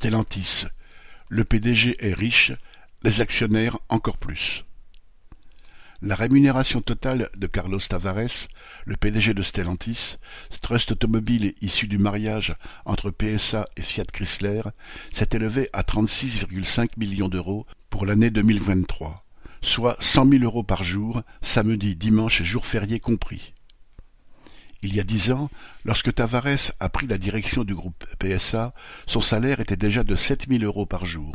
Stellantis. Le PDG est riche, les actionnaires encore plus. La rémunération totale de Carlos Tavares, le PDG de Stellantis, trust automobile issu du mariage entre PSA et Fiat Chrysler, s'est élevée à 36,5 millions d'euros pour l'année 2023, soit 100 000 euros par jour, samedi, dimanche et jours fériés compris. Il y a 10 ans, lorsque Tavares a pris la direction du groupe PSA, son salaire était déjà de 7 000 euros par jour.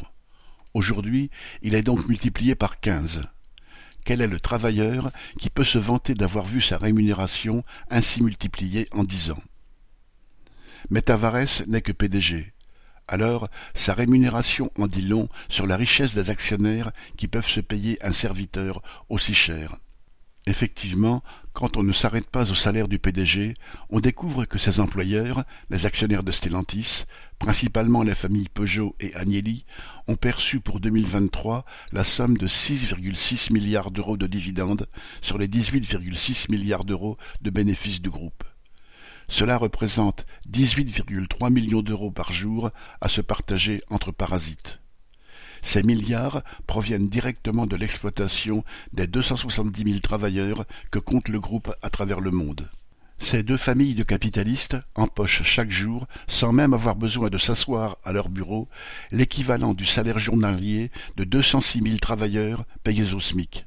Aujourd'hui, il est donc multiplié par 15. Quel est le travailleur qui peut se vanter d'avoir vu sa rémunération ainsi multipliée en 10 ans? Mais Tavares n'est que PDG. Alors, sa rémunération en dit long sur la richesse des actionnaires qui peuvent se payer un serviteur aussi cher. Effectivement, quand on ne s'arrête pas au salaire du PDG, on découvre que ses employeurs, les actionnaires de Stellantis, principalement les familles Peugeot et Agnelli, ont perçu pour 2023 la somme de 6,6 milliards d'euros de dividendes sur les 18,6 milliards d'euros de bénéfices du groupe. Cela représente 18,3 millions d'euros par jour à se partager entre parasites. Ces milliards proviennent directement de l'exploitation des 270 000 travailleurs que compte le groupe à travers le monde. Ces 2 familles de capitalistes empochent chaque jour, sans même avoir besoin de s'asseoir à leur bureau, l'équivalent du salaire journalier de 206 000 travailleurs payés au SMIC.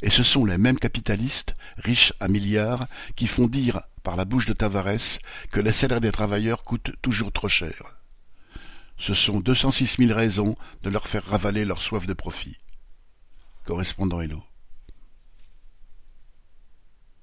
Et ce sont les mêmes capitalistes, riches à milliards, qui font dire, par la bouche de Tavares, que les salaires des travailleurs coûtent toujours trop cher. Ce sont 206 000 raisons de leur faire ravaler leur soif de profit. Correspondant Hello.